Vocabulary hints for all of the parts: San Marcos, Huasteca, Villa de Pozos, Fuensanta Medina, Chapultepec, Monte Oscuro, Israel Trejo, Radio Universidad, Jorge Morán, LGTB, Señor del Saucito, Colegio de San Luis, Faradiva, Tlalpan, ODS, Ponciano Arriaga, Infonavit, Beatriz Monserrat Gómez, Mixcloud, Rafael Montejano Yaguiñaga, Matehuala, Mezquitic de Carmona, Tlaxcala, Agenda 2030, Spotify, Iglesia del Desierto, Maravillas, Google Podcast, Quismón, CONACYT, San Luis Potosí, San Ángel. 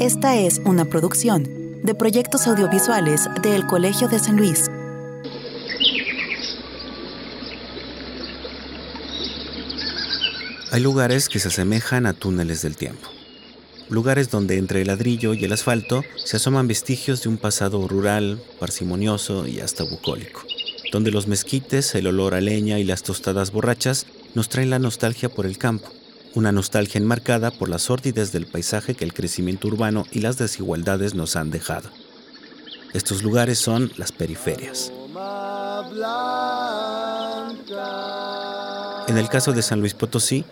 Esta es una producción de proyectos audiovisuales del Colegio de San Luis. Hay lugares que se asemejan a túneles del tiempo. Lugares donde entre el ladrillo y el asfalto se asoman vestigios de un pasado rural, parsimonioso y hasta bucólico. Donde los mezquites, el olor a leña y las tostadas borrachas nos traen la nostalgia por el campo. Una nostalgia enmarcada por la sordidez del paisaje que el crecimiento urbano y las desigualdades nos han dejado. Estos lugares son las periferias. En el caso de San Luis Potosí,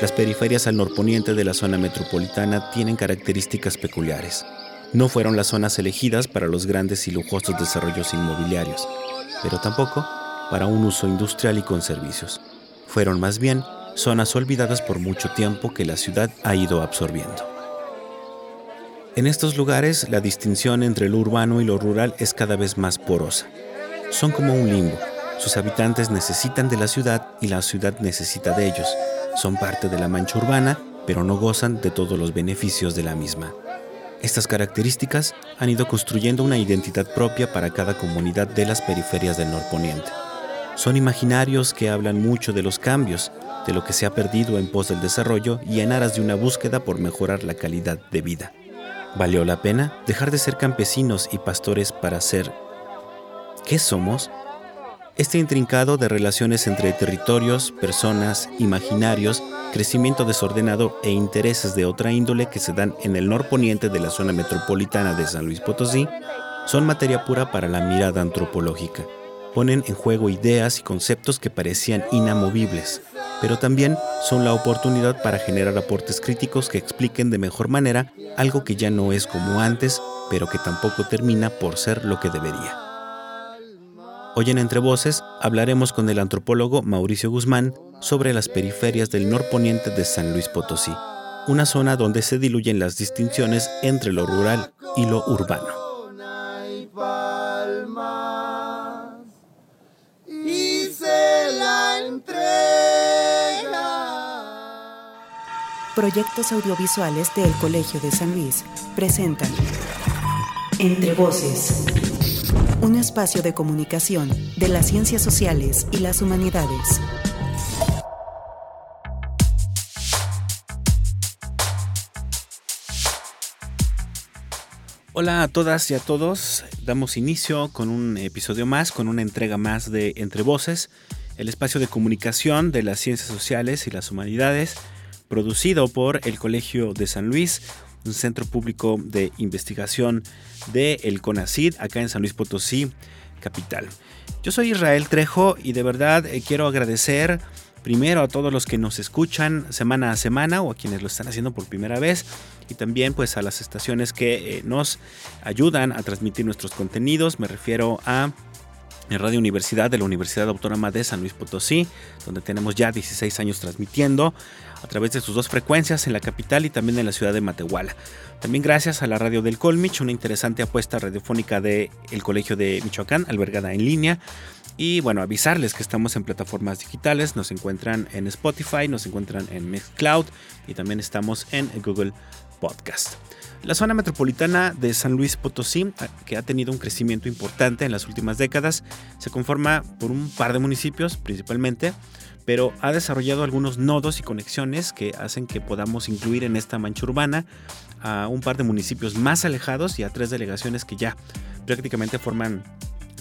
las periferias al norponiente de la zona metropolitana tienen características peculiares. No fueron las zonas elegidas para los grandes y lujosos desarrollos inmobiliarios, pero tampoco para un uso industrial y con servicios. Fueron más bien zonas olvidadas por mucho tiempo que la ciudad ha ido absorbiendo. En estos lugares, la distinción entre lo urbano y lo rural es cada vez más porosa. Son como un limbo. Sus habitantes necesitan de la ciudad y la ciudad necesita de ellos. Son parte de la mancha urbana, pero no gozan de todos los beneficios de la misma. Estas características han ido construyendo una identidad propia para cada comunidad de las periferias del norponiente. Son imaginarios que hablan mucho de los cambios, de lo que se ha perdido en pos del desarrollo y en aras de una búsqueda por mejorar la calidad de vida. ¿Valió la pena dejar de ser campesinos y pastores para ser... ¿qué somos? Este intrincado de relaciones entre territorios, personas, imaginarios, crecimiento desordenado e intereses de otra índole que se dan en el norponiente de la zona metropolitana de San Luis Potosí son materia pura para la mirada antropológica. Ponen en juego ideas y conceptos que parecían inamovibles, pero también son la oportunidad para generar aportes críticos que expliquen de mejor manera algo que ya no es como antes, pero que tampoco termina por ser lo que debería. Hoy en Entre Voces hablaremos con el antropólogo Mauricio Guzmán sobre las periferias del norponiente de San Luis Potosí, una zona donde se diluyen las distinciones entre lo rural y lo urbano. Proyectos audiovisuales del Colegio de San Luis presentan Entre Voces. Un espacio de comunicación de las ciencias sociales y las humanidades. Hola a todas y a todos. Damos inicio con un episodio más, con una entrega más de Entre Voces, el espacio de comunicación de las ciencias sociales y las humanidades, producido por el Colegio de San Luis, un centro público de investigación del CONACYT, acá en San Luis Potosí, capital. Yo soy Israel Trejo y de verdad quiero agradecer primero a todos los que nos escuchan semana a semana o a quienes lo están haciendo por primera vez y también pues a las estaciones que nos ayudan a transmitir nuestros contenidos. Me refiero a Radio Universidad de la Universidad Autónoma de San Luis Potosí, donde tenemos ya 16 años transmitiendo a través de sus dos frecuencias en la capital y también en la ciudad de Matehuala. También gracias a la Radio del Colmich, una interesante apuesta radiofónica del Colegio de Michoacán, albergada en línea. Y bueno, avisarles que estamos en plataformas digitales, nos encuentran en Spotify, nos encuentran en Mixcloud y también estamos en Google Podcast. La zona metropolitana de San Luis Potosí, que ha tenido un crecimiento importante en las últimas décadas, se conforma por un par de municipios principalmente, pero ha desarrollado algunos nodos y conexiones que hacen que podamos incluir en esta mancha urbana a un par de municipios más alejados y a tres delegaciones que ya prácticamente forman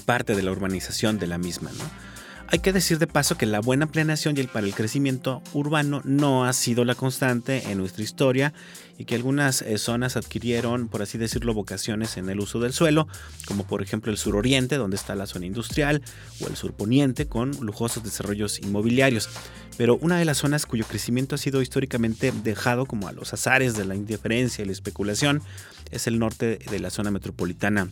parte de la urbanización de la misma, ¿no? Hay que decir de paso que la buena planeación y el crecimiento urbano no ha sido la constante en nuestra historia y que algunas zonas adquirieron, por así decirlo, vocaciones en el uso del suelo, como por ejemplo el suroriente, donde está la zona industrial, o el surponiente, con lujosos desarrollos inmobiliarios. Pero una de las zonas cuyo crecimiento ha sido históricamente dejado como a los azares de la indiferencia y la especulación es el norte de la zona metropolitana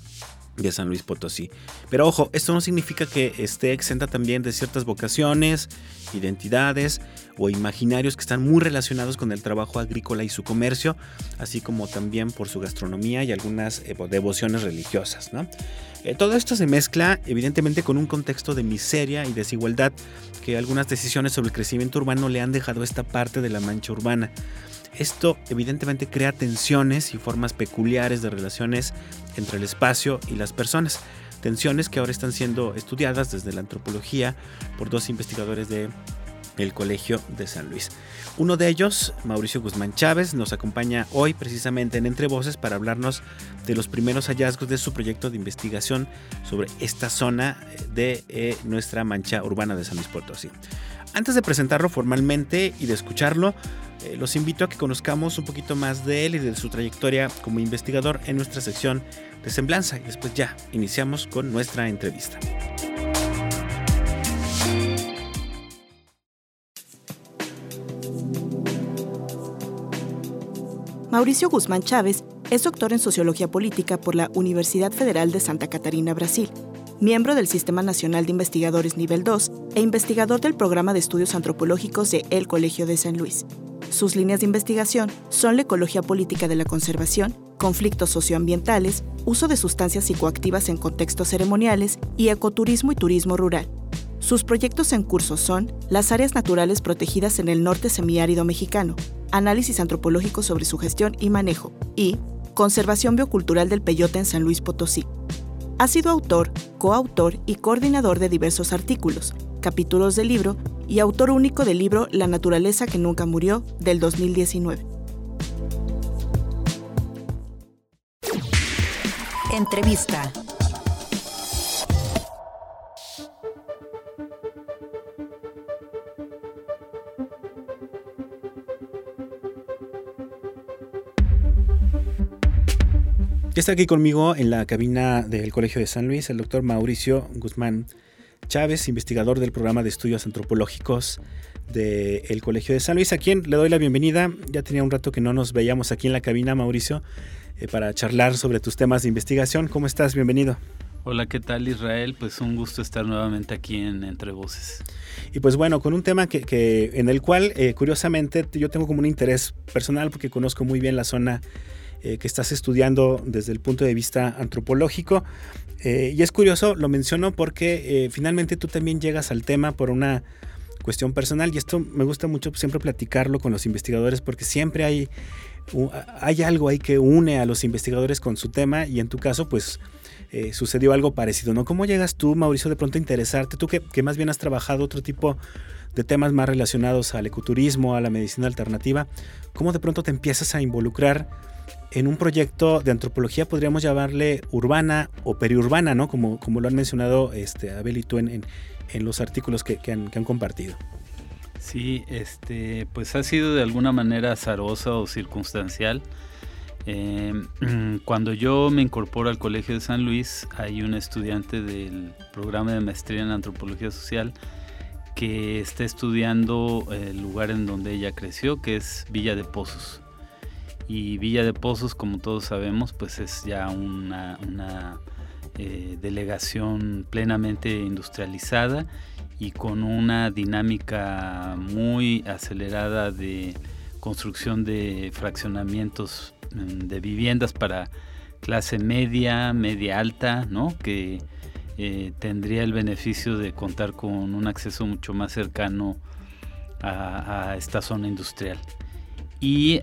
de San Luis Potosí. Pero ojo, esto no significa que esté exenta también de ciertas vocaciones, identidades o imaginarios que están muy relacionados con el trabajo agrícola y su comercio, así como también por su gastronomía y algunas devociones religiosas, ¿no? Todo esto se mezcla evidentemente con un contexto de miseria y desigualdad que algunas decisiones sobre el crecimiento urbano le han dejado a esta parte de la mancha urbana. Esto evidentemente crea tensiones y formas peculiares de relaciones entre el espacio y las personas. Tensiones que ahora están siendo estudiadas desde la antropología por dos investigadores del Colegio de San Luis. Uno de ellos, Mauricio Guzmán Chávez, nos acompaña hoy precisamente en Entre Voces para hablarnos de los primeros hallazgos de su proyecto de investigación sobre esta zona de nuestra mancha urbana de San Luis Potosí. Antes de presentarlo formalmente y de escucharlo, los invito a que conozcamos un poquito más de él y de su trayectoria como investigador en nuestra sección de Semblanza, y después ya iniciamos con nuestra entrevista. Mauricio Guzmán Chávez es doctor en Sociología Política por la Universidad Federal de Santa Catarina, Brasil, miembro del Sistema Nacional de Investigadores Nivel 2 e investigador del Programa de Estudios Antropológicos de El Colegio de San Luis. Sus líneas de investigación son la ecología política de la conservación, conflictos socioambientales, uso de sustancias psicoactivas en contextos ceremoniales y ecoturismo y turismo rural. Sus proyectos en curso son las áreas naturales protegidas en el norte semiárido mexicano, análisis antropológico sobre su gestión y manejo, y conservación biocultural del peyote en San Luis Potosí. Ha sido autor, coautor y coordinador de diversos artículos, capítulos del libro y autor único del libro La naturaleza que nunca murió, del 2019. Entrevista. Ya está aquí conmigo en la cabina del Colegio de San Luis el doctor Mauricio Guzmán Chávez, investigador del Programa de Estudios Antropológicos del Colegio de San Luis, a quien le doy la bienvenida. Ya tenía un rato que no nos veíamos aquí en la cabina, Mauricio, para charlar sobre tus temas de investigación. ¿Cómo estás? Bienvenido. Hola, ¿qué tal, Israel? Pues un gusto estar nuevamente aquí en Entre Voces. Y pues bueno, con un tema que en el cual, curiosamente, yo tengo como un interés personal porque conozco muy bien la zona que estás estudiando desde el punto de vista antropológico. Y es curioso, lo menciono porque finalmente tú también llegas al tema por una cuestión personal, y esto me gusta mucho siempre platicarlo con los investigadores porque siempre hay algo ahí que une a los investigadores con su tema, y en tu caso pues sucedió algo parecido, ¿no? ¿Cómo llegas tú, Mauricio, de pronto a interesarte? Tú que más bien has trabajado otro tipo de temas más relacionados al ecoturismo, a la medicina alternativa, ¿cómo de pronto te empiezas a involucrar en un proyecto de antropología, podríamos llamarle urbana o periurbana, ¿no? Como lo han mencionado Abel y tú en los artículos que han compartido. Sí, pues ha sido de alguna manera azarosa o circunstancial. Cuando yo me incorporo al Colegio de San Luis, hay un estudiante del programa de maestría en antropología social que está estudiando el lugar en donde ella creció, que es Villa de Pozos. Y Villa de Pozos, como todos sabemos, pues es ya una delegación plenamente industrializada y con una dinámica muy acelerada de construcción de fraccionamientos de viviendas para clase media, media alta, ¿no? Que tendría el beneficio de contar con un acceso mucho más cercano a esta zona industrial. Y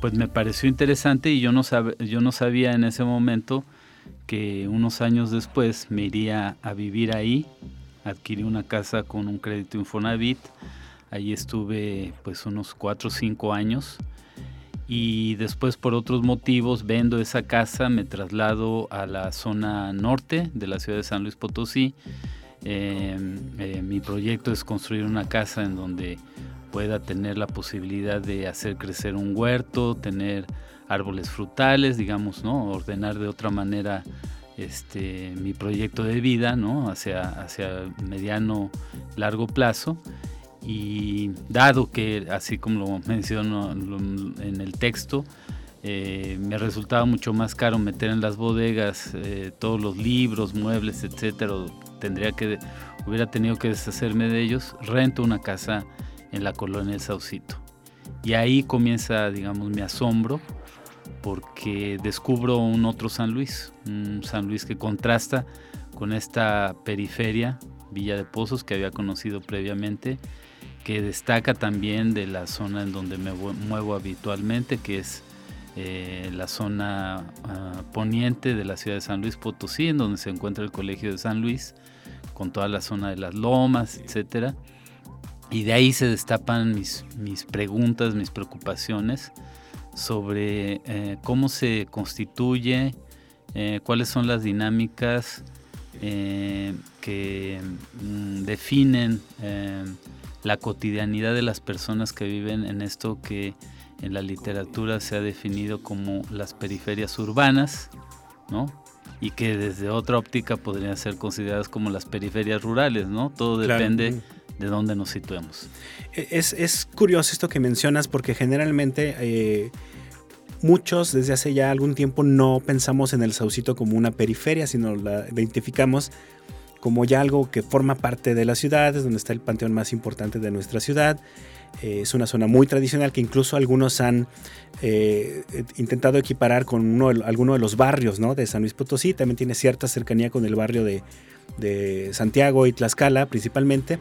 pues me pareció interesante, y yo no sabía en ese momento que unos años después me iría a vivir ahí. Adquirí una casa con un crédito Infonavit. Ahí estuve pues unos 4 o 5 años. Y después, por otros motivos, vendo esa casa, me traslado a la zona norte de la ciudad de San Luis Potosí. Mi proyecto es construir una casa en donde pueda tener la posibilidad de hacer crecer un huerto, tener árboles frutales, digamos, ¿no? Ordenar de otra manera mi proyecto de vida, ¿no? hacia mediano, largo plazo. Y dado que, así como lo menciono en el texto, me resultaba mucho más caro meter en las bodegas todos los libros, muebles, etcétera, hubiera tenido que deshacerme de ellos, rento una casa en la colonia del Saucito. Y ahí comienza, digamos, mi asombro, porque descubro un otro San Luis, un San Luis que contrasta con esta periferia, Villa de Pozos, que había conocido previamente, que destaca también de la zona en donde me muevo habitualmente, que es la zona poniente de la ciudad de San Luis Potosí, en donde se encuentra el Colegio de San Luis, con toda la zona de las lomas, etcétera. Y de ahí se destapan mis preguntas, mis preocupaciones sobre cómo se constituye, cuáles son las dinámicas que definen la cotidianidad de las personas que viven en esto que en la literatura se ha definido como las periferias urbanas, ¿no? Y que desde otra óptica podrían ser consideradas como las periferias rurales, ¿no? Todo depende de dónde nos situemos. Es curioso esto que mencionas, porque generalmente muchos desde hace ya algún tiempo no pensamos en el Saucito como una periferia, sino la identificamos como ya algo que forma parte de la ciudad, es donde está el panteón más importante de nuestra ciudad. Es una zona muy tradicional que incluso algunos han intentado equiparar con alguno de los barrios, ¿no?, de San Luis Potosí. También tiene cierta cercanía con el barrio de Santiago y Tlaxcala principalmente.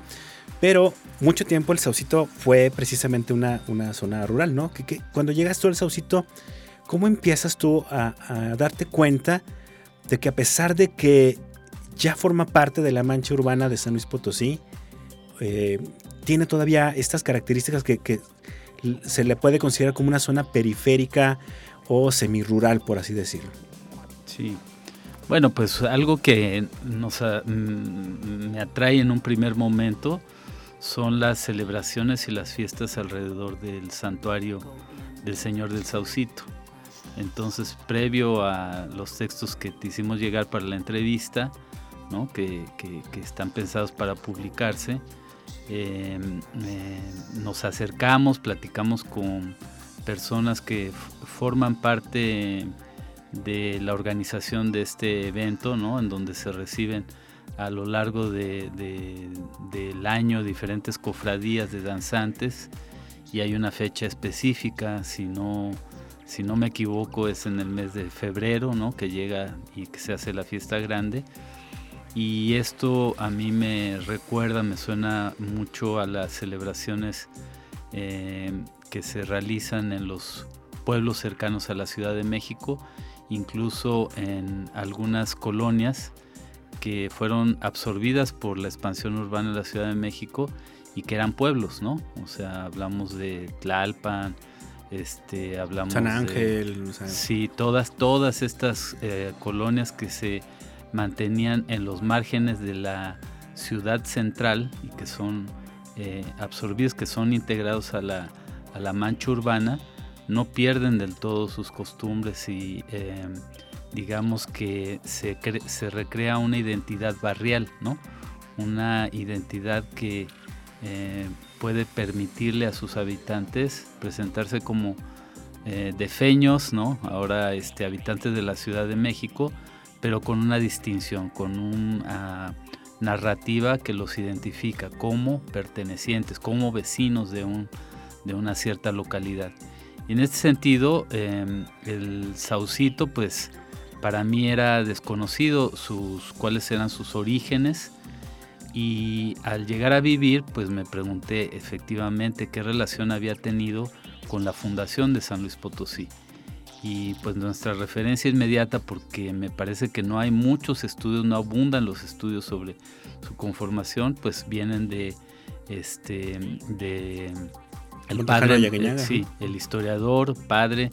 Pero mucho tiempo el Saucito fue precisamente una zona rural, ¿no? Que cuando llegas tú al Saucito, ¿cómo empiezas tú a darte cuenta de que, a pesar de que ya forma parte de la mancha urbana de San Luis Potosí, tiene todavía estas características que se le puede considerar como una zona periférica o semirural, por así decirlo? Sí. Bueno, pues algo que me atrae en un primer momento son las celebraciones y las fiestas alrededor del santuario del Señor del Saucito. Entonces, previo a los textos que te hicimos llegar para la entrevista, ¿no?, que están pensados para publicarse, nos acercamos, platicamos con personas que forman parte de la organización de este evento, ¿no?, en donde se reciben a lo largo del año diferentes cofradías de danzantes, y hay una fecha específica, si no me equivoco es en el mes de febrero, ¿no?, que llega y que se hace la fiesta grande. Y esto a mí me recuerda, me suena mucho a las celebraciones que se realizan en los pueblos cercanos a la Ciudad de México, incluso en algunas colonias que fueron absorbidas por la expansión urbana de la Ciudad de México y que eran pueblos, ¿no? O sea, hablamos de Tlalpan, hablamos San Ángel, de, sí, todas estas colonias que se mantenían en los márgenes de la ciudad central y que son absorbidas, que son integrados a la mancha urbana, no pierden del todo sus costumbres y digamos que se recrea una identidad barrial, ¿no? Una identidad que puede permitirle a sus habitantes presentarse como defeños, ¿no?, ahora habitantes de la Ciudad de México, pero con una distinción, con una narrativa que los identifica como pertenecientes, como vecinos de una cierta localidad. En este sentido, el Saucito, pues para mí era desconocido cuáles eran sus orígenes, y al llegar a vivir, pues me pregunté efectivamente qué relación había tenido con la fundación de San Luis Potosí. Y pues nuestra referencia inmediata, porque me parece que no hay muchos estudios, no abundan los estudios sobre su conformación, pues vienen de el padre, el historiador, padre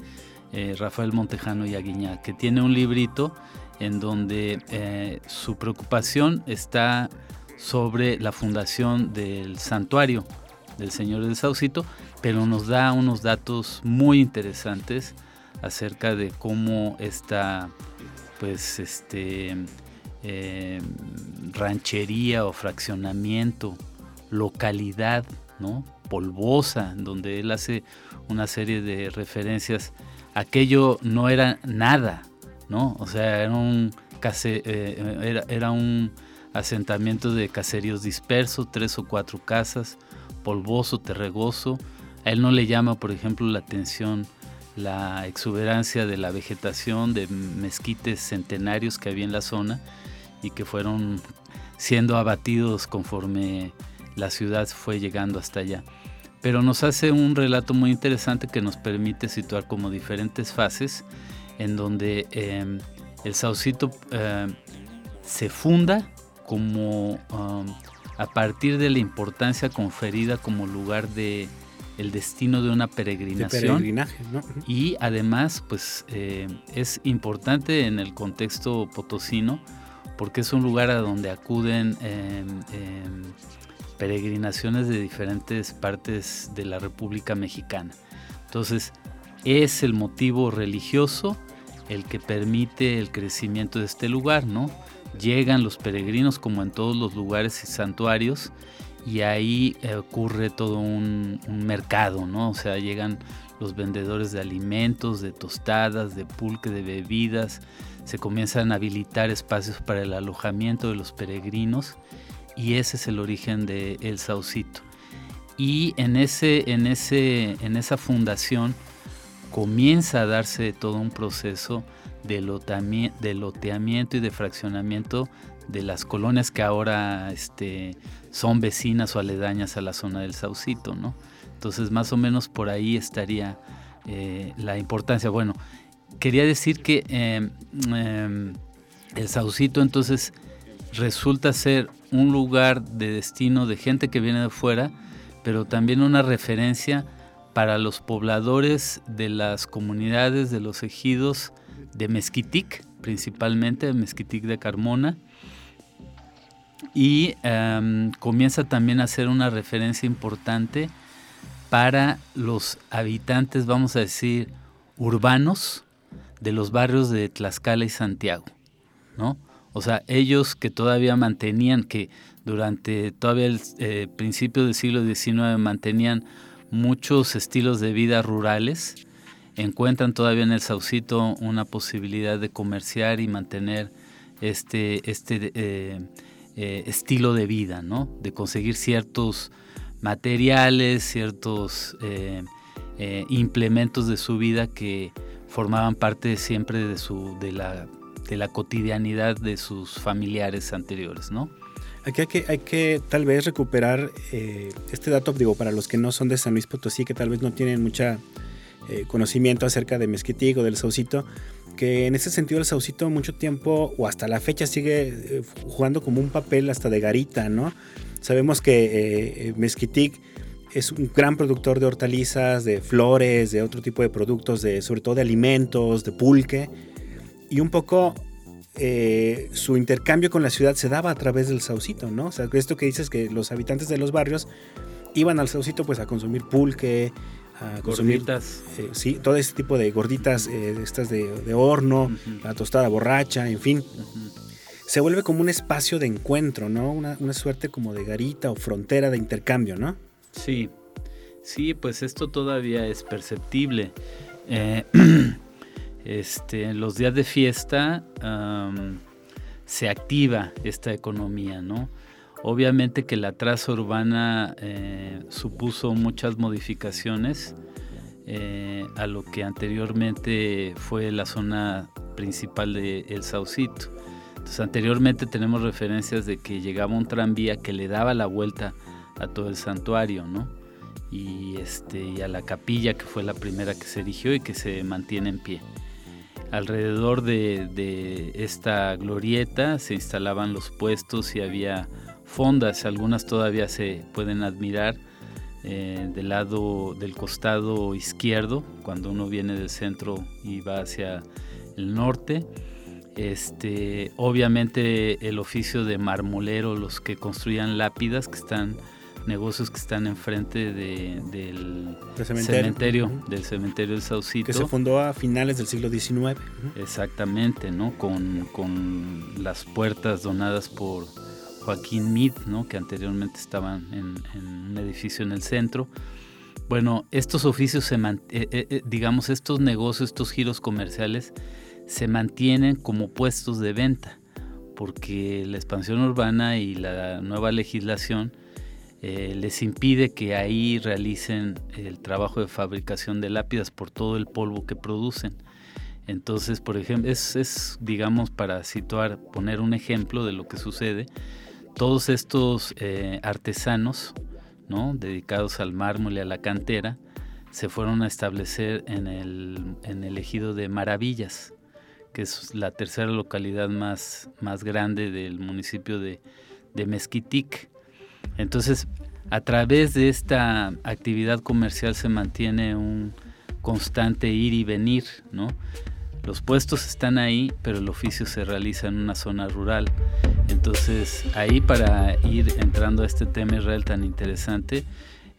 Rafael Montejano Yaguiñaga, que tiene un librito en donde su preocupación está sobre la fundación del santuario del Señor del Saucito, pero nos da unos datos muy interesantes acerca de cómo esta ranchería o fraccionamiento, localidad, ¿no?, polvosa, donde él hace una serie de referencias. Aquello no era nada, ¿no? O sea, era un asentamiento de caseríos dispersos, 3 o 4 casas, polvoso, terregoso. A él no le llama, por ejemplo, la atención la exuberancia de la vegetación de mezquites centenarios que había en la zona y que fueron siendo abatidos conforme la ciudad fue llegando hasta allá. Pero nos hace un relato muy interesante que nos permite situar como diferentes fases en donde el Saucito se funda como a partir de la importancia conferida como lugar de el destino de una peregrinación. De peregrinaje, ¿no? Y además pues es importante en el contexto potosino porque es un lugar a donde acuden peregrinaciones de diferentes partes de la República Mexicana. Entonces, es el motivo religioso el que permite el crecimiento de este lugar, ¿no? Llegan los peregrinos como en todos los lugares y santuarios y ahí ocurre todo un mercado, ¿no? O sea, llegan los vendedores de alimentos, de tostadas, de pulque, de bebidas, se comienzan a habilitar espacios para el alojamiento de los peregrinos. Y ese es el origen de El Saucito. Y en esa fundación comienza a darse todo un proceso de loteamiento y de fraccionamiento de las colonias que ahora son vecinas o aledañas a la zona del Saucito, ¿no? Entonces, más o menos por ahí estaría la importancia. Bueno, quería decir que El Saucito entonces resulta ser un lugar de destino de gente que viene de fuera, pero también una referencia para los pobladores de las comunidades, de los ejidos de Mezquitic, principalmente Mezquitic de Carmona, y comienza también a ser una referencia importante para los habitantes, vamos a decir, urbanos de los barrios de Tlaxcala y Santiago, ¿no? O sea, ellos que todavía mantenían, que durante todavía el principio del siglo XIX mantenían muchos estilos de vida rurales, encuentran todavía en el Saucito una posibilidad de comerciar y mantener este estilo de vida, ¿no? De conseguir ciertos materiales, ciertos implementos de su vida que formaban parte siempre de la cotidianidad de sus familiares anteriores, ¿no? Aquí hay que tal vez recuperar este dato, digo, para los que no son de San Luis Potosí, que tal vez no tienen mucha conocimiento acerca de Mezquitic o del Saucito, que en ese sentido el Saucito mucho tiempo o hasta la fecha sigue jugando como un papel hasta de garita, ¿no? Sabemos que Mezquitic es un gran productor de hortalizas, de flores, de otro tipo de productos, sobre todo de alimentos, de pulque, y un poco su intercambio con la ciudad se daba a través del Saucito, ¿no? O sea, esto que dices que los habitantes de los barrios iban al Saucito pues a consumir pulque, a consumir gorditas, sí, todo este tipo de gorditas, estas de horno, uh-huh, la tostada borracha, en fin. Uh-huh. Se vuelve como un espacio de encuentro, ¿no? Una suerte como de garita o frontera de intercambio, ¿no? Sí, sí, pues esto todavía es perceptible. En los días de fiesta se activa esta economía, ¿no? Obviamente que la traza urbana supuso muchas modificaciones a lo que anteriormente fue la zona principal de El Saucito. Entonces, anteriormente tenemos referencias de que llegaba un tranvía que le daba la vuelta a todo el santuario, ¿no? Y a la capilla, que fue la primera que se erigió y que se mantiene en pie. Alrededor de esta glorieta se instalaban los puestos y había fondas, algunas todavía se pueden admirar del costado izquierdo, cuando uno viene del centro y va hacia el norte. Obviamente el oficio de marmolero, los que construían lápidas, que están negocios que están enfrente del cementerio del Saucito. Que se fundó a finales del siglo XIX. Exactamente, ¿no? Con las puertas donadas por Joaquín Mead, ¿no? Que anteriormente estaban en un edificio en el centro. Bueno, estos oficios, estos negocios, estos giros comerciales se mantienen como puestos de venta, porque la expansión urbana y la nueva legislación les impide que ahí realicen el trabajo de fabricación de lápidas por todo el polvo que producen. Entonces, por ejemplo, es digamos, para situar, poner un ejemplo de lo que sucede. todos estos artesanos, ¿no?, dedicados al mármol y a la cantera, se fueron a establecer en el ejido de Maravillas, que es la tercera localidad más grande del municipio de Mezquitic. Entonces, a través de esta actividad comercial se mantiene un constante ir y venir, ¿no? Los puestos están ahí, pero el oficio se realiza en una zona rural. Entonces, ahí, para ir entrando a este tema, Israel, tan interesante,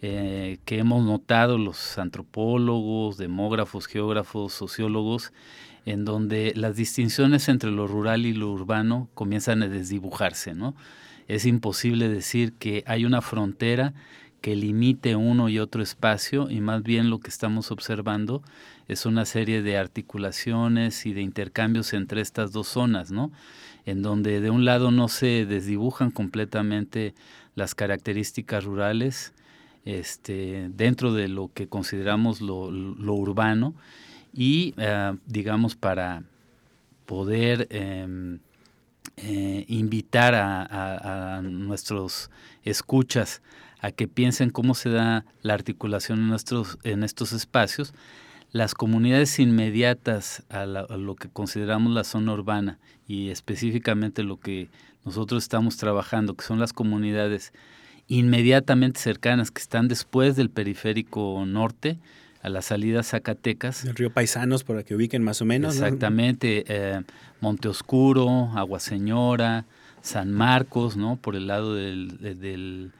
que hemos notado los antropólogos, demógrafos, geógrafos, sociólogos, en donde las distinciones entre lo rural y lo urbano comienzan a desdibujarse, ¿no? Es imposible decir que hay una frontera que limite uno y otro espacio, y más bien lo que estamos observando es una serie de articulaciones y de intercambios entre estas dos zonas, ¿no?, en donde de un lado no se desdibujan completamente las características rurales dentro de lo que consideramos lo urbano, y digamos, para poder invitar a nuestros escuchas a que piensen cómo se da la articulación en estos espacios, las comunidades inmediatas a lo que consideramos la zona urbana, y específicamente lo que nosotros estamos trabajando, que son las comunidades inmediatamente cercanas, que están después del periférico norte, a la salida Zacatecas. El río Paisanos, para que ubiquen más o menos. Exactamente, ¿no? Monte Oscuro, Aguaseñora, San Marcos, ¿no?, por el lado del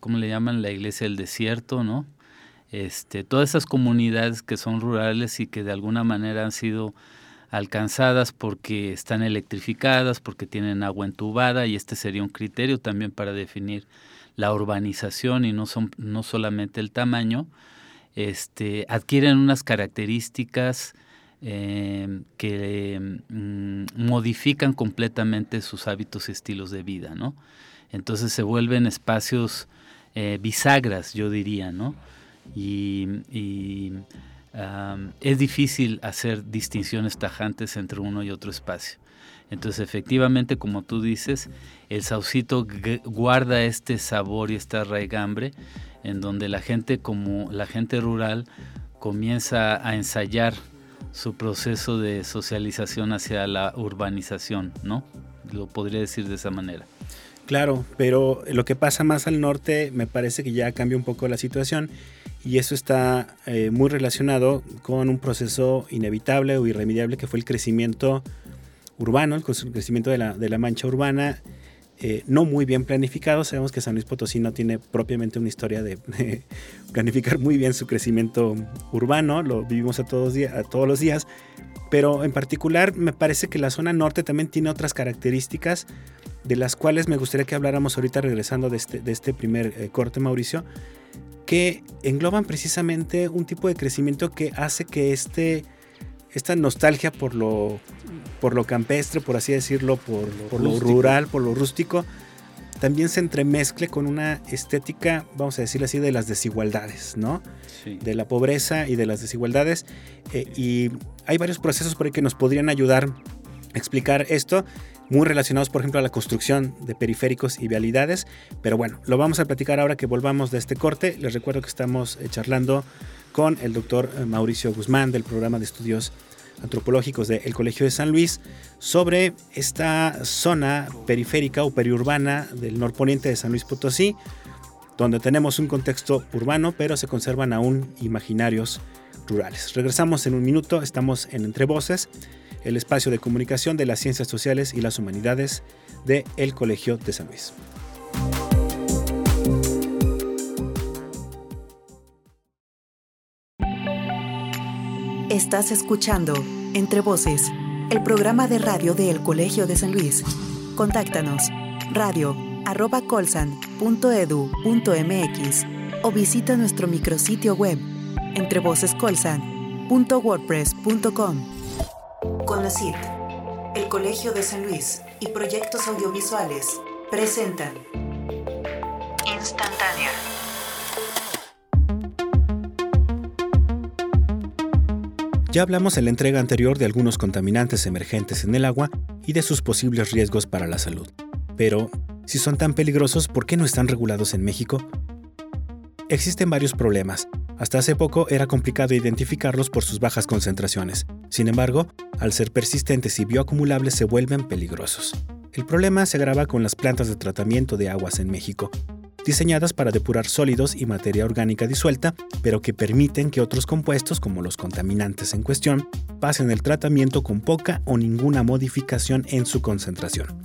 ¿cómo le llaman?, la Iglesia del Desierto, ¿no? Todas esas comunidades que son rurales y que de alguna manera han sido alcanzadas porque están electrificadas, porque tienen agua entubada, y este sería un criterio también para definir la urbanización, y no solamente el tamaño, adquieren unas características que modifican completamente sus hábitos y estilos de vida, ¿no? Entonces se vuelven espacios bisagras, yo diría, ¿no? Y es difícil hacer distinciones tajantes entre uno y otro espacio. Entonces, efectivamente, como tú dices, el Saucito guarda este sabor y esta raigambre, en donde la gente rural comienza a ensayar su proceso de socialización hacia la urbanización, ¿no? Lo podría decir de esa manera. Claro, pero lo que pasa más al norte me parece que ya cambia un poco la situación, y eso está muy relacionado con un proceso inevitable o irremediable que fue el crecimiento urbano, el crecimiento de la mancha urbana, no muy bien planificado. Sabemos que San Luis Potosí no tiene propiamente una historia de planificar muy bien su crecimiento urbano, lo vivimos a todos los días, pero en particular me parece que la zona norte también tiene otras características de las cuales me gustaría que habláramos ahorita, regresando de este primer corte, Mauricio, que engloban precisamente un tipo de crecimiento que hace que esta nostalgia por lo campestre, por así decirlo, por lo rural, por lo rústico, también se entremezcle con una estética, vamos a decirlo así, de las desigualdades, ¿no? Sí. De la pobreza y de las desigualdades. Y hay varios procesos por ahí que nos podrían ayudar a explicar esto, muy relacionados, por ejemplo, a la construcción de periféricos y vialidades. Pero bueno, lo vamos a platicar ahora que volvamos de este corte. Les recuerdo que estamos charlando con el doctor Mauricio Guzmán, del programa de estudios antropológicos del Colegio de San Luis, sobre esta zona periférica o periurbana del norponiente de San Luis Potosí, donde tenemos un contexto urbano, pero se conservan aún imaginarios rurales. Regresamos en un minuto, estamos en Entre Voces, el espacio de comunicación de las ciencias sociales y las humanidades del Colegio de San Luis. Estás escuchando Entre Voces, el programa de radio del Colegio de San Luis. Contáctanos radio@colsan.edu.mx o visita nuestro micrositio web entrevocescolsan.wordpress.com. CONACYT, el Colegio de San Luis y Proyectos Audiovisuales presentan Instantánea. Ya hablamos en la entrega anterior de algunos contaminantes emergentes en el agua y de sus posibles riesgos para la salud. Pero, si son tan peligrosos, ¿por qué no están regulados en México? Existen varios problemas. Hasta hace poco era complicado identificarlos por sus bajas concentraciones. Sin embargo, al ser persistentes y bioacumulables se vuelven peligrosos. El problema se agrava con las plantas de tratamiento de aguas en México, diseñadas para depurar sólidos y materia orgánica disuelta, pero que permiten que otros compuestos, como los contaminantes en cuestión, pasen el tratamiento con poca o ninguna modificación en su concentración.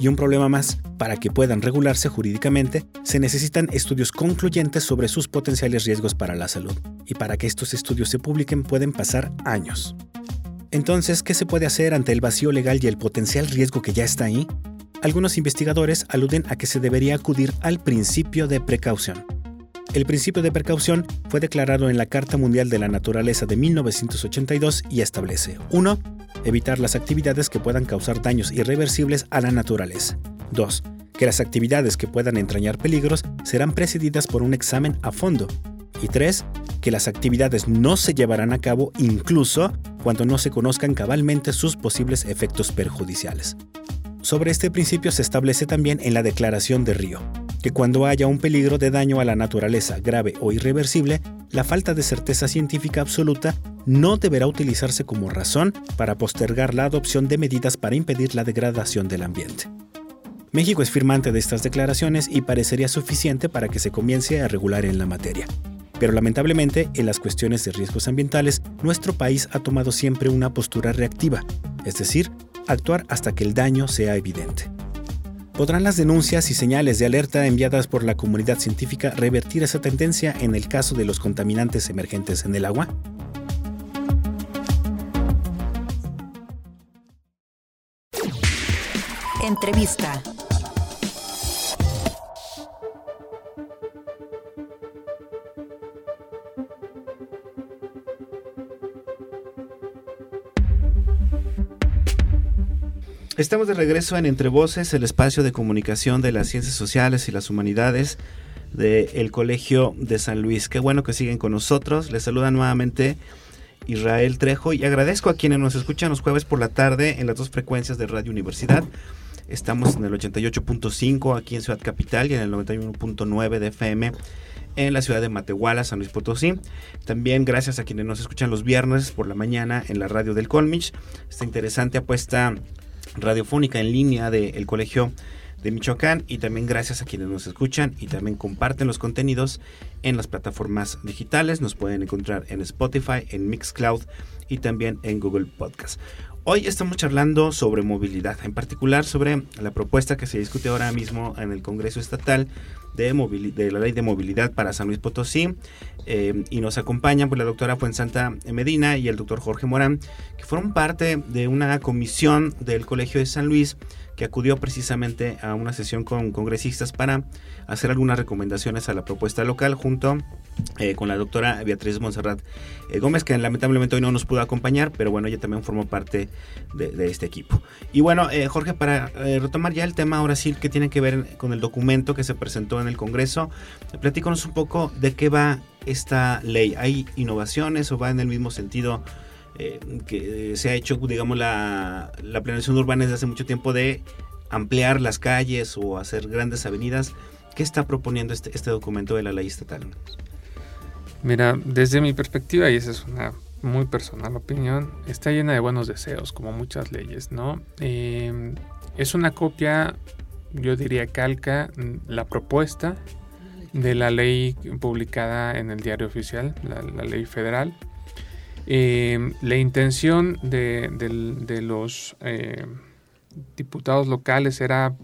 Y un problema más, para que puedan regularse jurídicamente, se necesitan estudios concluyentes sobre sus potenciales riesgos para la salud, y para que estos estudios se publiquen pueden pasar años. Entonces, ¿qué se puede hacer ante el vacío legal y el potencial riesgo que ya está ahí? Algunos investigadores aluden a que se debería acudir al principio de precaución. El principio de precaución fue declarado en la Carta Mundial de la Naturaleza de 1982 y establece: 1. Evitar las actividades que puedan causar daños irreversibles a la naturaleza. 2. Que las actividades que puedan entrañar peligros serán precedidas por un examen a fondo. Y 3. Que las actividades no se llevarán a cabo incluso cuando no se conozcan cabalmente sus posibles efectos perjudiciales. Sobre este principio se establece también en la Declaración de Río, que cuando haya un peligro de daño a la naturaleza grave o irreversible, la falta de certeza científica absoluta no deberá utilizarse como razón para postergar la adopción de medidas para impedir la degradación del ambiente. México es firmante de estas declaraciones y parecería suficiente para que se comience a regular en la materia. Pero lamentablemente, en las cuestiones de riesgos ambientales, nuestro país ha tomado siempre una postura reactiva, es decir, actuar hasta que el daño sea evidente. ¿Podrán las denuncias y señales de alerta enviadas por la comunidad científica revertir esa tendencia en el caso de los contaminantes emergentes en el agua? Entrevista. Estamos de regreso en Entre Voces, el espacio de comunicación de las ciencias sociales y las humanidades del Colegio de San Luis. Qué bueno que siguen con nosotros. Les saluda nuevamente Israel Trejo y agradezco a quienes nos escuchan los jueves por la tarde en las dos frecuencias de Radio Universidad. Estamos en el 88.5 aquí en Ciudad Capital y en el 91.9 de FM en la ciudad de Matehuala, San Luis Potosí. También gracias a quienes nos escuchan los viernes por la mañana en la Radio del Colmich. Esta interesante apuesta radiofónica en línea del Colegio de Michoacán, y también gracias a quienes nos escuchan y también comparten los contenidos en las plataformas digitales. Nos pueden encontrar en Spotify, en Mixcloud y también en Google Podcast. Hoy estamos charlando sobre movilidad, en particular sobre la propuesta que se discute ahora mismo en el Congreso Estatal de la Ley de Movilidad para San Luis Potosí, y nos acompañan por la doctora Fuensanta Medina y el doctor Jorge Morán, que fueron parte de una comisión del Colegio de San Luis que acudió precisamente a una sesión con congresistas para hacer algunas recomendaciones a la propuesta local junto con la doctora Beatriz Monserrat Gómez, que lamentablemente hoy no nos pudo acompañar, pero bueno, ella también formó parte de este equipo. Y bueno, Jorge, para retomar ya el tema ahora sí que tiene que ver con el documento que se presentó en el Congreso, platícanos un poco de qué va esta ley. ¿Hay innovaciones o va en el mismo sentido que se ha hecho, digamos, la planeación urbana desde hace mucho tiempo de ampliar las calles o hacer grandes avenidas? ¿Qué está proponiendo este documento de la ley estatal? Mira, desde mi perspectiva, y esa es una muy personal opinión, está llena de buenos deseos, como muchas leyes, ¿no? Es una copia, yo diría calca, la propuesta de la ley publicada en el diario oficial, la ley federal. La intención de los diputados locales era,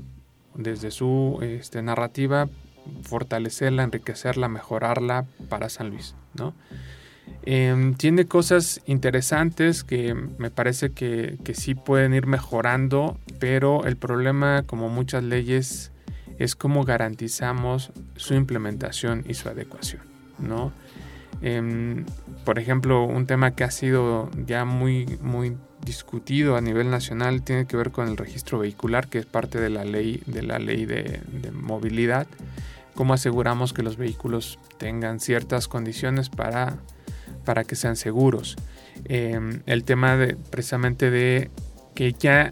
desde su narrativa, fortalecerla, enriquecerla, mejorarla para San Luis, ¿no? Tiene cosas interesantes que me parece que sí pueden ir mejorando, pero el problema, como muchas leyes, es cómo garantizamos su implementación y su adecuación, ¿no? Por ejemplo, un tema que ha sido ya muy, muy discutido a nivel nacional tiene que ver con el registro vehicular, que es parte de la ley de movilidad. ¿Cómo aseguramos que los vehículos tengan ciertas condiciones para que sean seguros? El tema precisamente de que ya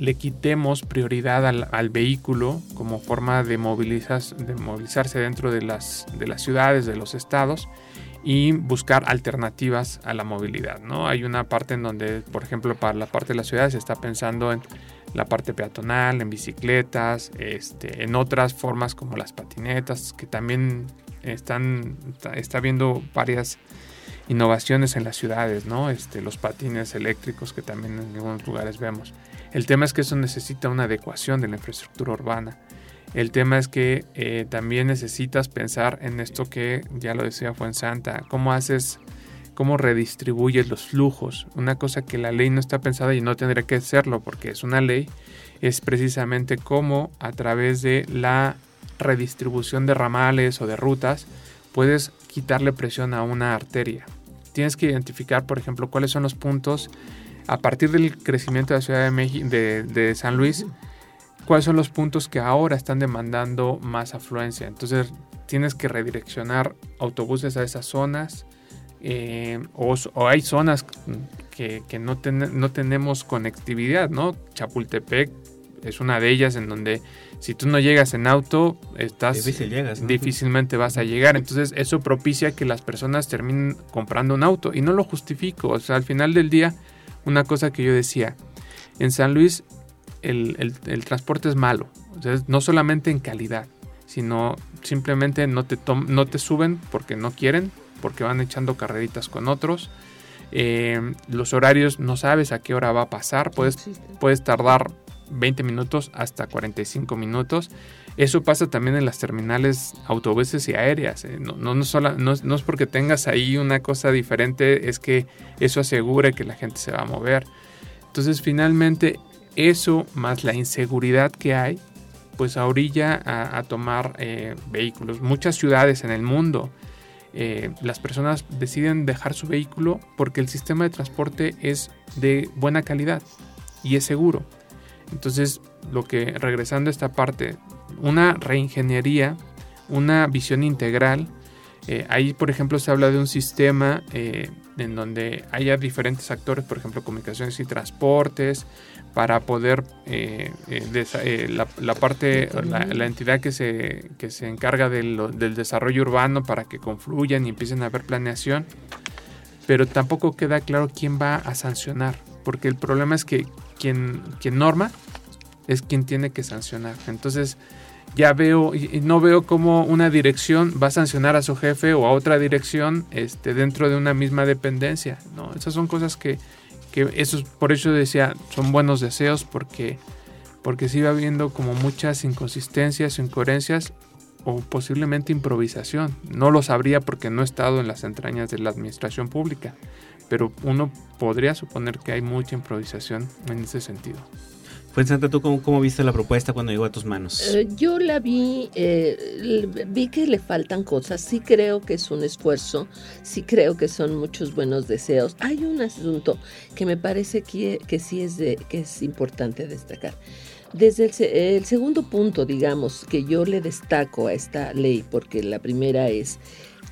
le quitemos prioridad al vehículo como forma de movilizarse dentro de las ciudades, de los estados, y buscar alternativas a la movilidad, ¿no? Hay una parte en donde, por ejemplo, para la parte de las ciudades se está pensando en la parte peatonal, en bicicletas, en otras formas como las patinetas, que también está habiendo varias innovaciones en las ciudades, ¿no? Los patines eléctricos que también en algunos lugares vemos. El tema es que eso necesita una adecuación de la infraestructura urbana. El tema es que también necesitas pensar en esto que ya lo decía Fuensanta, cómo redistribuyes los flujos. Una cosa que la ley no está pensada y no tendría que serlo porque es una ley, es precisamente cómo a través de la redistribución de ramales o de rutas puedes quitarle presión a una arteria. Tienes que identificar, por ejemplo, cuáles son los puntos a partir del crecimiento de la Ciudad de México, de San Luis. ¿Cuáles son los puntos que ahora están demandando más afluencia? Entonces tienes que redireccionar autobuses a esas zonas o hay zonas que no tenemos conectividad, ¿no? Chapultepec es una de ellas en donde si tú no llegas en auto, difícilmente vas a llegar. Entonces eso propicia que las personas terminen comprando un auto y no lo justifico. O sea, al final del día, una cosa que yo decía, en San Luis el transporte es malo, o sea, no solamente en calidad, sino simplemente no te suben porque no quieren, porque van echando carreritas con otros, los horarios no sabes a qué hora va a pasar, puedes tardar 20 minutos hasta 45 minutos, eso pasa también en las terminales autobuses y aéreas, no es porque tengas ahí una cosa diferente, es que eso asegure que la gente se va a mover. Entonces finalmente eso más la inseguridad que hay, pues orilla a tomar vehículos. Muchas ciudades en el mundo, las personas deciden dejar su vehículo porque el sistema de transporte es de buena calidad y es seguro. Entonces, regresando a esta parte, una reingeniería, una visión integral. Ahí, por ejemplo, se habla de un sistema en donde haya diferentes actores, por ejemplo, comunicaciones y transportes, para poder la entidad que se encarga del desarrollo urbano para que confluyan y empiecen a haber planeación, pero tampoco queda claro quién va a sancionar, porque el problema es que quien norma es quien tiene que sancionar. Entonces ya veo y no veo cómo una dirección va a sancionar a su jefe o a otra dirección dentro de una misma dependencia, ¿no? Esas son cosas que eso, por eso decía, son buenos deseos porque sí va habiendo como muchas inconsistencias, incoherencias o posiblemente improvisación. No lo sabría porque no he estado en las entrañas de la administración pública, pero uno podría suponer que hay mucha improvisación en ese sentido. Fuensanta, ¿tú cómo viste la propuesta cuando llegó a tus manos? Yo la vi que le faltan cosas, sí creo que es un esfuerzo, sí creo que son muchos buenos deseos. Hay un asunto que me parece que es importante destacar. Desde el segundo punto, digamos, que yo le destaco a esta ley, porque la primera es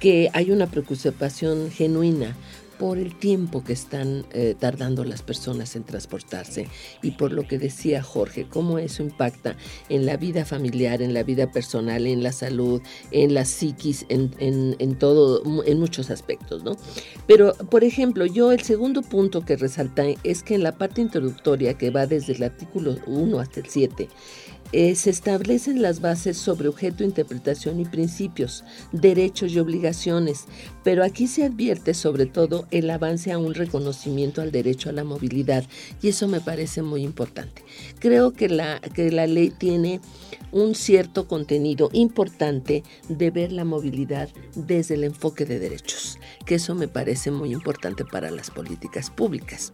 que hay una preocupación genuina por el tiempo que están tardando las personas en transportarse y por lo que decía Jorge, cómo eso impacta en la vida familiar, en la vida personal, en la salud, en la psiquis, en todo, en muchos aspectos, ¿no? Pero, por ejemplo, yo el segundo punto que resalté es que en la parte introductoria que va desde el artículo 1 hasta el 7, se establecen las bases sobre objeto, interpretación y principios, derechos y obligaciones, pero aquí se advierte sobre todo el avance a un reconocimiento al derecho a la movilidad y eso me parece muy importante. Creo que la ley tiene un cierto contenido importante de ver la movilidad desde el enfoque de derechos, que eso me parece muy importante para las políticas públicas.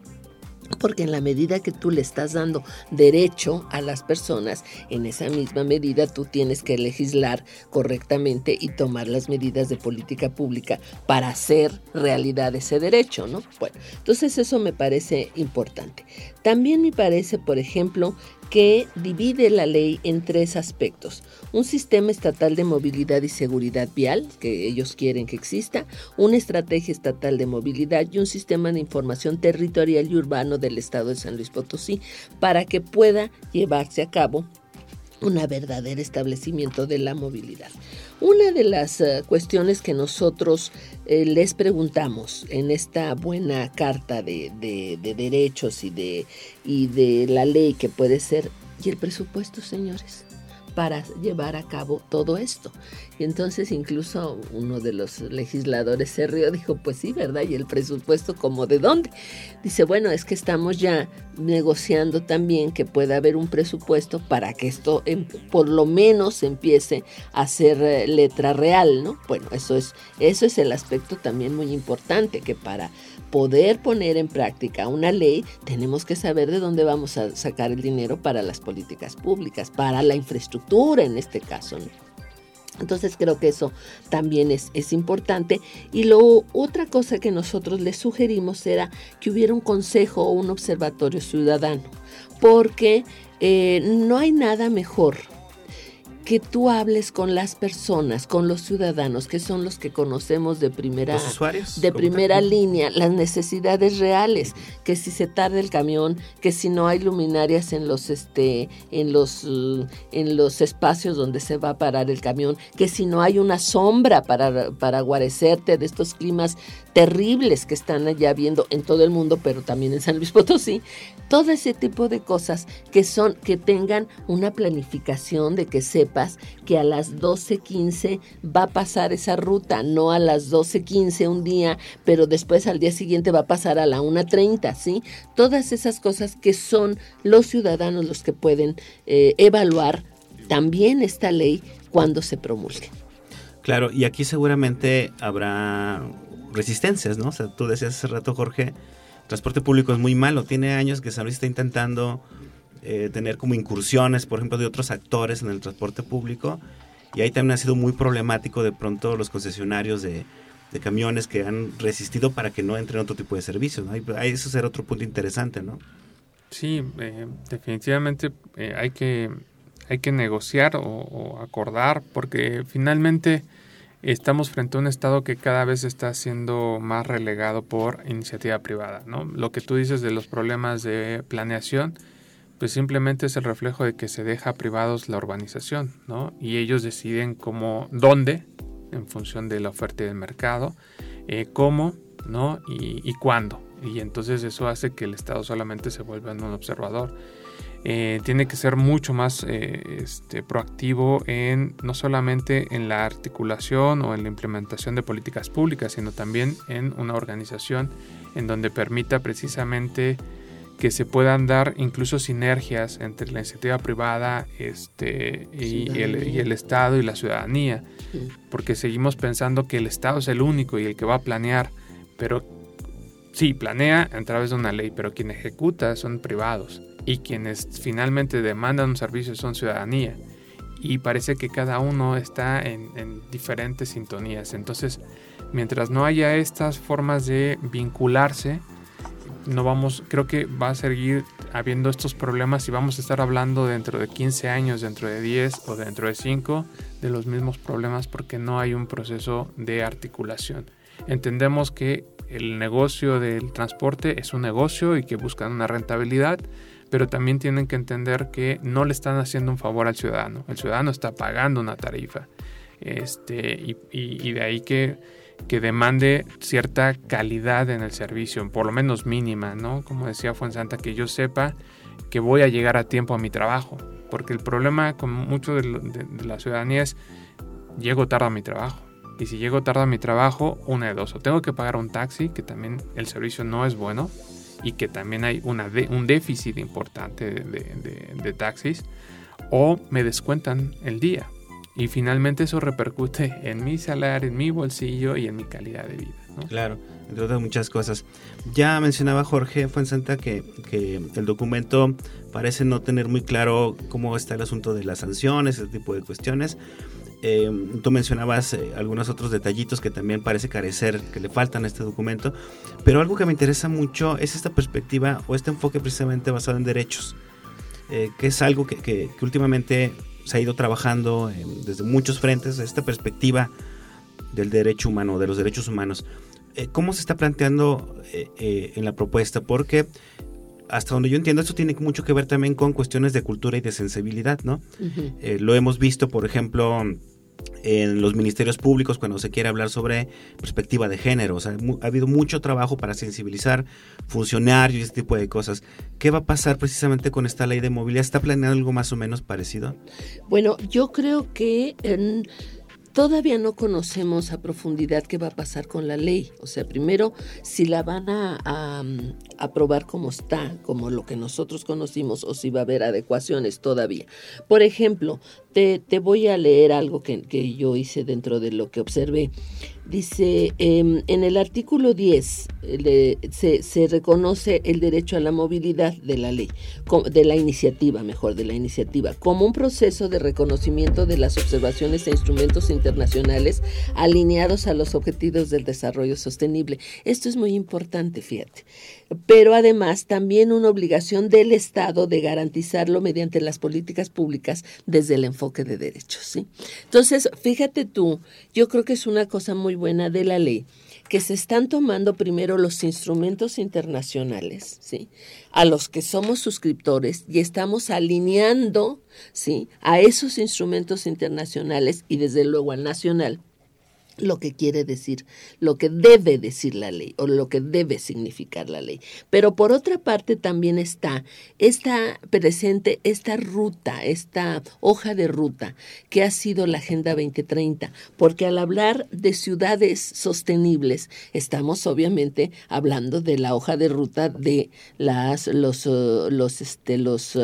Porque en la medida que tú le estás dando derecho a las personas, en esa misma medida tú tienes que legislar correctamente y tomar las medidas de política pública para hacer realidad ese derecho, ¿no? Bueno, entonces eso me parece importante. También me parece, por ejemplo, que divide la ley en tres aspectos. Un sistema estatal de movilidad y seguridad vial, que ellos quieren que exista, una estrategia estatal de movilidad y un sistema de información territorial y urbano del estado de San Luis Potosí, para que pueda llevarse a cabo un verdadero establecimiento de la movilidad. Una de las cuestiones que nosotros les preguntamos en esta buena carta de derechos y de la ley que puede ser, y el presupuesto, señores, para llevar a cabo todo esto. Y entonces incluso uno de los legisladores se rió, dijo, pues sí, ¿verdad? ¿Y el presupuesto como de dónde? Dice, bueno, es que estamos ya negociando también que pueda haber un presupuesto para que esto por lo menos empiece a ser letra real, ¿no? Bueno, eso es el aspecto también muy importante, que para poder poner en práctica una ley tenemos que saber de dónde vamos a sacar el dinero para las políticas públicas, para la infraestructura en este caso, ¿no? Entonces creo que eso también es importante. Y otra cosa que nosotros les sugerimos era que hubiera un consejo o un observatorio ciudadano, porque no hay nada mejor que tú hables con las personas, con los ciudadanos, que son los que conocemos de primera, usuarios, de primera línea, las necesidades reales, que si se tarda el camión, que si no hay luminarias en los espacios donde se va a parar el camión, que si no hay una sombra para guarecerte de estos climas terribles que están allá viendo en todo el mundo, pero también en San Luis Potosí, todo ese tipo de cosas que tengan una planificación, de que sepa que a las 12:15 va a pasar esa ruta, no a las 12:15 un día, pero después al día siguiente va a pasar a la 1:30, ¿sí? Todas esas cosas que son los ciudadanos los que pueden evaluar también esta ley cuando se promulgue. Claro, y aquí seguramente habrá resistencias, ¿no? O sea, tú decías hace rato, Jorge, transporte público es muy malo, tiene años que San Luis está intentando tener como incursiones, por ejemplo, de otros actores en el transporte público, y ahí también ha sido muy problemático de pronto los concesionarios de camiones que han resistido para que no entren otro tipo de servicios, ¿no? Eso será otro punto interesante, ¿no? Sí, definitivamente hay que negociar o acordar, porque finalmente estamos frente a un estado que cada vez está siendo más relegado por iniciativa privada, ¿no? Lo que tú dices de los problemas de planeación, pues simplemente es el reflejo de que se deja privados la urbanización, ¿no? Y ellos deciden cómo, dónde, en función de la oferta y del mercado, cómo, ¿no? Y cuándo. Y entonces eso hace que el Estado solamente se vuelva un observador. Tiene que ser mucho más proactivo en no solamente en la articulación o en la implementación de políticas públicas, sino también en una organización en donde permita precisamente que se puedan dar incluso sinergias entre la iniciativa privada y el Estado y la ciudadanía, sí. Porque seguimos pensando que el Estado es el único y el que va a planear, pero sí, planea a través de una ley, pero quien ejecuta son privados y quienes finalmente demandan un servicio son ciudadanía, y parece que cada uno está en diferentes sintonías. Entonces, mientras no haya estas formas de vincularse, creo que va a seguir habiendo estos problemas y vamos a estar hablando dentro de 15 años, dentro de 10 o dentro de 5 de los mismos problemas, porque no hay un proceso de articulación. Entendemos que el negocio del transporte es un negocio y que buscan una rentabilidad, pero también tienen que entender que no le están haciendo un favor al ciudadano. El ciudadano está pagando una tarifa, y de ahí que demande cierta calidad en el servicio, por lo menos mínima, ¿no? Como decía Fuensanta, que yo sepa que voy a llegar a tiempo a mi trabajo, porque el problema con mucho de la ciudadanía es llego tarde a mi trabajo, y si llego tarde a mi trabajo, una de dos, o tengo que pagar un taxi, que también el servicio no es bueno y que también hay un déficit importante de taxis, o me descuentan el día. Y finalmente eso repercute en mi salario, en mi bolsillo y en mi calidad de vida, ¿no? Claro, entre otras muchas cosas. Ya mencionaba Jorge Fuensanta que el documento parece no tener muy claro cómo está el asunto de las sanciones, ese tipo de cuestiones. Tú mencionabas algunos otros detallitos que también parece carecer, que le faltan a este documento. Pero algo que me interesa mucho es esta perspectiva o este enfoque precisamente basado en derechos. que es algo que últimamente se ha ido trabajando desde muchos frentes, esta perspectiva del derecho humano, de los derechos humanos. ¿Cómo se está planteando en la propuesta? Porque hasta donde yo entiendo, esto tiene mucho que ver también con cuestiones de cultura y de sensibilidad, ¿no? Uh-huh. Lo hemos visto, por ejemplo, en los ministerios públicos cuando se quiere hablar sobre perspectiva de género. O sea, ha habido mucho trabajo para sensibilizar funcionarios y ese tipo de cosas. ¿Qué va a pasar precisamente con esta ley de movilidad? ¿Está planeando algo más o menos parecido? Bueno, yo creo que todavía no conocemos a profundidad qué va a pasar con la ley. O sea, primero, si la van a aprobar como está, como lo que nosotros conocimos, o si va a haber adecuaciones todavía. Por ejemplo, te voy a leer algo que yo hice dentro de lo que observé. Dice, en el artículo 10 se reconoce el derecho a la movilidad de la ley, de la iniciativa, como un proceso de reconocimiento de las observaciones e instrumentos internacionales alineados a los objetivos del desarrollo sostenible. Esto es muy importante, fíjate. Pero además también una obligación del Estado de garantizarlo mediante las políticas públicas desde el enfoque de derechos, ¿sí? Entonces, fíjate tú, yo creo que es una cosa muy buena de la ley, que se están tomando primero los instrumentos internacionales, ¿sí?, a los que somos suscriptores, y estamos alineando, ¿sí?, a esos instrumentos internacionales y desde luego al nacional, lo que quiere decir, lo que debe decir la ley o lo que debe significar la ley. Pero por otra parte también está presente esta ruta, esta hoja de ruta que ha sido la Agenda 2030, porque al hablar de ciudades sostenibles estamos obviamente hablando de la hoja de ruta de los ODS, de los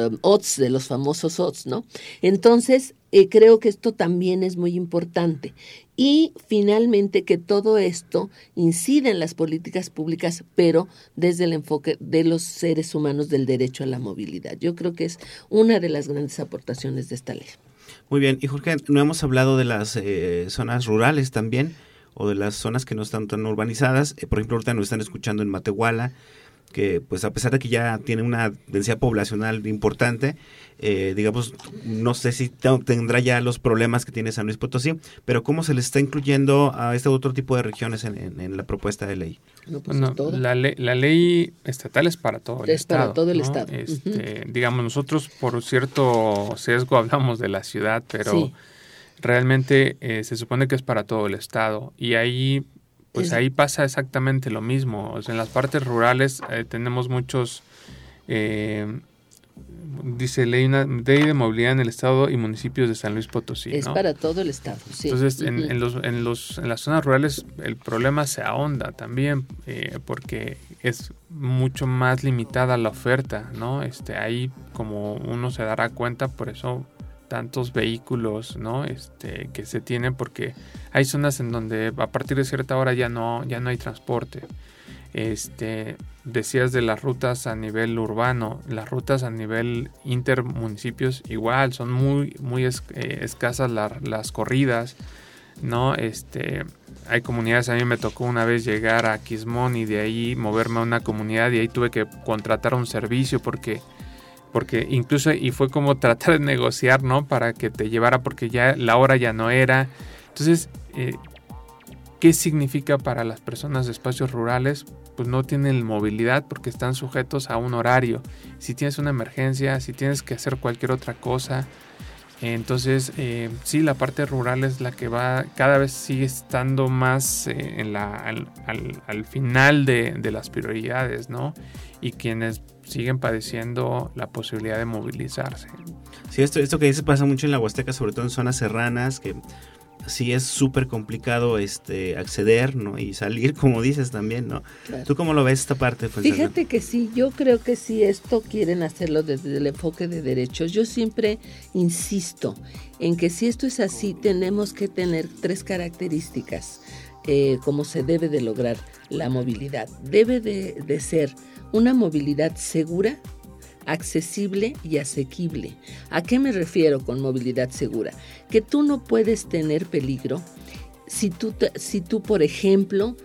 famosos ODS, ¿no? Entonces, creo que esto también es muy importante. Y finalmente que todo esto incida en las políticas públicas, pero desde el enfoque de los seres humanos, del derecho a la movilidad. Yo creo que es una de las grandes aportaciones de esta ley. Muy bien. Y Jorge, no hemos hablado de las zonas rurales también, o de las zonas que no están tan urbanizadas. Por ejemplo, ahorita nos están escuchando en Matehuala, que pues a pesar de que ya tiene una densidad poblacional importante, digamos, no sé si tendrá ya los problemas que tiene San Luis Potosí, pero ¿cómo se le está incluyendo a este otro tipo de regiones en la propuesta de ley? No, pues bueno, la ley estatal es para todo el Estado. Es para todo el Estado. Uh-huh. Digamos, nosotros por cierto sesgo hablamos de la ciudad, pero sí, realmente se supone que es para todo el Estado, y ahí... Pues ahí pasa exactamente lo mismo. O sea, en las partes rurales tenemos muchos, dice ley de movilidad en el estado y municipios de San Luis Potosí. Es, ¿no?, para todo el estado, sí. Entonces, en las zonas rurales el problema se ahonda también, porque es mucho más limitada la oferta, ¿no? Ahí, como uno se dará cuenta, por eso tantos vehículos, ¿no?, que se tienen, porque hay zonas en donde a partir de cierta hora ya no hay transporte. Decías de las rutas a nivel urbano, las rutas a nivel intermunicipios igual son muy muy escasas las corridas, ¿no? Hay comunidades, a mí me tocó una vez llegar a Quismón y de ahí moverme a una comunidad y ahí tuve que contratar un servicio porque incluso, y fue como tratar de negociar, ¿no?, para que te llevara, porque ya la hora ya no era. Entonces, ¿qué significa para las personas de espacios rurales? Pues no tienen movilidad porque están sujetos a un horario. Si tienes una emergencia, si tienes que hacer cualquier otra cosa. Entonces, sí, la parte rural es la que va, cada vez sigue estando más al final de las prioridades, ¿no? Y quienes siguen padeciendo la posibilidad de movilizarse. Sí, esto que dices pasa mucho en la Huasteca, sobre todo en zonas serranas, que sí es súper complicado acceder, ¿no?, y salir, como dices también, ¿no? Claro. ¿Tú cómo lo ves esta parte, Fuensanta? Fíjate que sí, yo creo que sí, esto quieren hacerlo desde el enfoque de derechos. Yo siempre insisto en que si esto es así, tenemos que tener tres características, como se debe de lograr la movilidad. Debe de ser una movilidad segura, accesible y asequible. ¿A qué me refiero con movilidad segura? Que tú no puedes tener peligro si tú por ejemplo,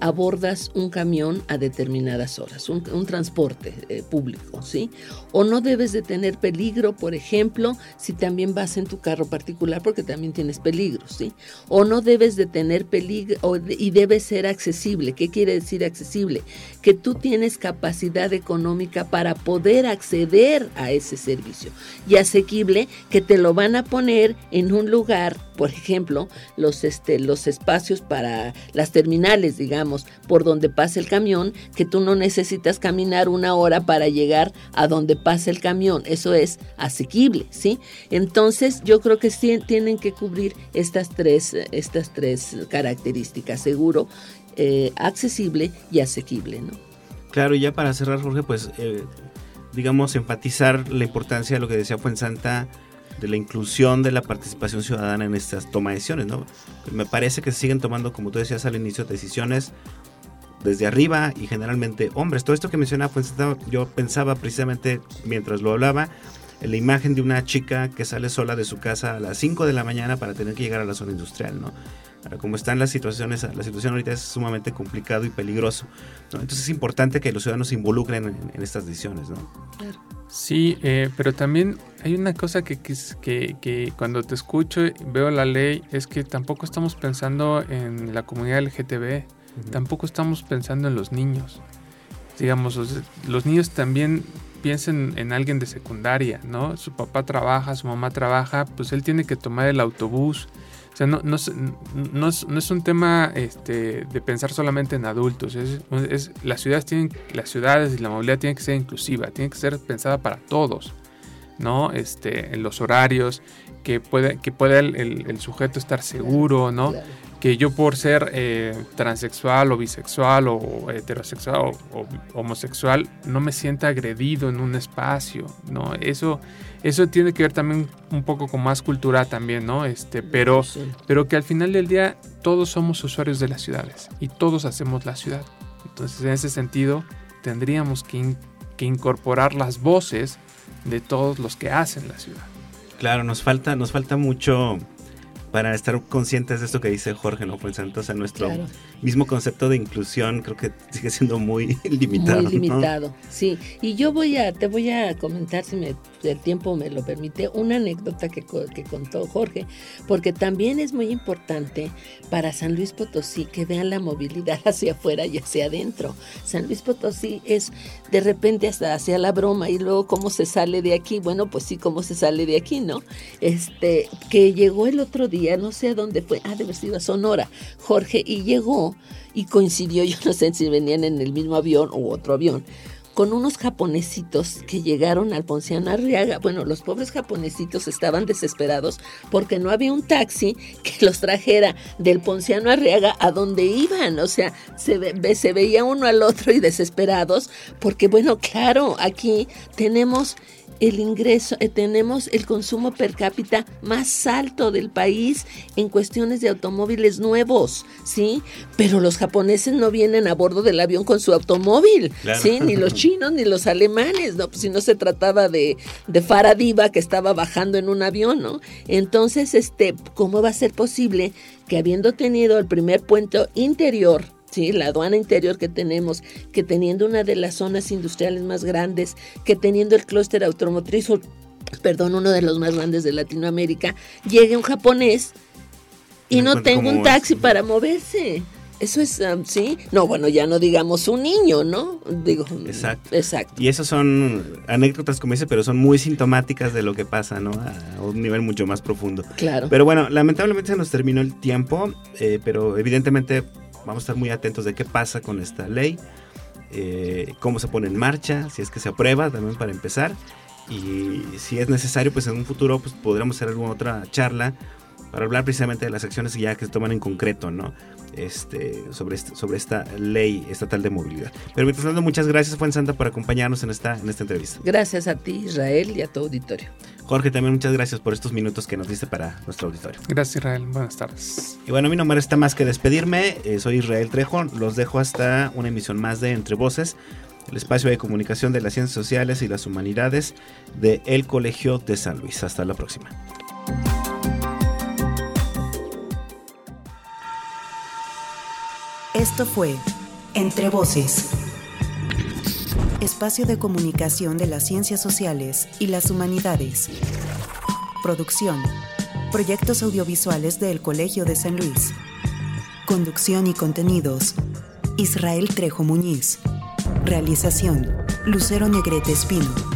abordas un camión a determinadas horas, un transporte público, ¿sí? O no debes de tener peligro, por ejemplo, si también vas en tu carro particular, porque también tienes peligro, ¿sí? O no debes de tener peligro y debe ser accesible. ¿Qué quiere decir accesible? Que tú tienes capacidad económica para poder acceder a ese servicio. Y asequible, que te lo van a poner en un lugar, por ejemplo, los espacios para las terminales, digamos, por donde pasa el camión, que tú no necesitas caminar una hora para llegar a donde pasa el camión. Eso es asequible, ¿sí? Entonces, yo creo que sí tienen que cubrir estas tres características: seguro, accesible y asequible, ¿no? Claro, y ya para cerrar, Jorge, pues, digamos, enfatizar la importancia de lo que decía Fuensanta, de la inclusión de la participación ciudadana en estas toma de decisiones, ¿no? Me parece que se siguen tomando, como tú decías al inicio, decisiones desde arriba y generalmente hombres. Todo esto que mencionaba, pues, yo pensaba precisamente mientras lo hablaba, en la imagen de una chica que sale sola de su casa a las 5 de la mañana para tener que llegar a la zona industrial, ¿no? Ahora, como están las situaciones, la situación ahorita es sumamente complicado y peligroso, ¿no? Entonces es importante que los ciudadanos se involucren en estas decisiones, ¿no? Claro. Sí, pero también hay una cosa que cuando te escucho y veo la ley, es que tampoco estamos pensando en la comunidad LGTB, uh-huh. Tampoco estamos pensando en los niños. Digamos, los niños también piensen en alguien de secundaria, ¿no? Su papá trabaja, su mamá trabaja, pues él tiene que tomar el autobús. O sea, no es un tema de pensar solamente en adultos. Las ciudades y la movilidad tienen que ser inclusiva, tiene que ser pensada para todos, ¿no? En los horarios, que pueda el sujeto estar seguro, ¿no? Claro. Que yo por ser transexual o bisexual o heterosexual o homosexual no me sienta agredido en un espacio, ¿no? Eso tiene que ver también un poco con más cultura también, ¿no? Pero que al final del día todos somos usuarios de las ciudades y todos hacemos la ciudad. Entonces, en ese sentido, tendríamos que incorporar las voces de todos los que hacen la ciudad. Claro, nos falta mucho para estar conscientes de esto que dice Jorge, ¿no? Fuensanta, o sea, nuestro mismo concepto de inclusión creo que sigue siendo muy limitado. Muy limitado, ¿no? Sí. Y yo te voy a comentar, si el tiempo me lo permite, una anécdota que contó Jorge, porque también es muy importante para San Luis Potosí que vean la movilidad hacia afuera y hacia adentro. San Luis Potosí es de repente hasta hacia la broma y luego cómo se sale de aquí. Bueno, pues sí, cómo se sale de aquí, ¿no? Que llegó el otro día, no sé a dónde fue, debe haber sido a Sonora, Jorge, y llegó y coincidió, yo no sé si venían en el mismo avión u otro avión, con unos japonesitos que llegaron al Ponciano Arriaga. Bueno, los pobres japonesitos estaban desesperados porque no había un taxi que los trajera del Ponciano Arriaga a donde iban. O sea, se veía uno al otro y desesperados porque, bueno, claro, aquí tenemos el ingreso, tenemos el consumo per cápita más alto del país en cuestiones de automóviles nuevos, ¿sí? Pero los japoneses no vienen a bordo del avión con su automóvil, claro. ¿Sí? Ni los chinos, ni los alemanes, ¿no? Pues si no se trataba de Faradiva que estaba bajando en un avión, ¿no? Entonces, ¿cómo va a ser posible que habiendo tenido el primer puente interior, sí, la aduana interior que tenemos, que teniendo una de las zonas industriales más grandes, que teniendo el clúster automotriz, uno de los más grandes de Latinoamérica, llegue un japonés y no tenga un taxi para moverse? Eso es, ¿sí? No, bueno, ya no digamos un niño, ¿no? Digo, exacto. Y esas son anécdotas, como dice, pero son muy sintomáticas de lo que pasa, ¿no? A un nivel mucho más profundo. Claro. Pero bueno, lamentablemente se nos terminó el tiempo, pero evidentemente vamos a estar muy atentos de qué pasa con esta ley, cómo se pone en marcha, si es que se aprueba también para empezar, y si es necesario, pues en un futuro pues podremos hacer alguna otra charla para hablar precisamente de las acciones ya que se toman en concreto, ¿no? Sobre esta ley estatal de movilidad. Pero mientras tanto, muchas gracias, Fuensanta, por acompañarnos en esta entrevista. Gracias a ti, Israel, y a tu auditorio. Jorge, también muchas gracias por estos minutos que nos diste para nuestro auditorio. Gracias, Israel. Buenas tardes. Y bueno, a mí no me resta más que despedirme. Soy Israel Trejo. Los dejo hasta una emisión más de Entre Voces, el espacio de comunicación de las ciencias sociales y las humanidades de el Colegio de San Luis. Hasta la próxima. Esto fue Entre Voces, espacio de comunicación de las ciencias sociales y las humanidades. Producción, proyectos audiovisuales del Colegio de San Luis. Conducción y contenidos, Israel Trejo Muñiz. Realización, Lucero Negrete Espino.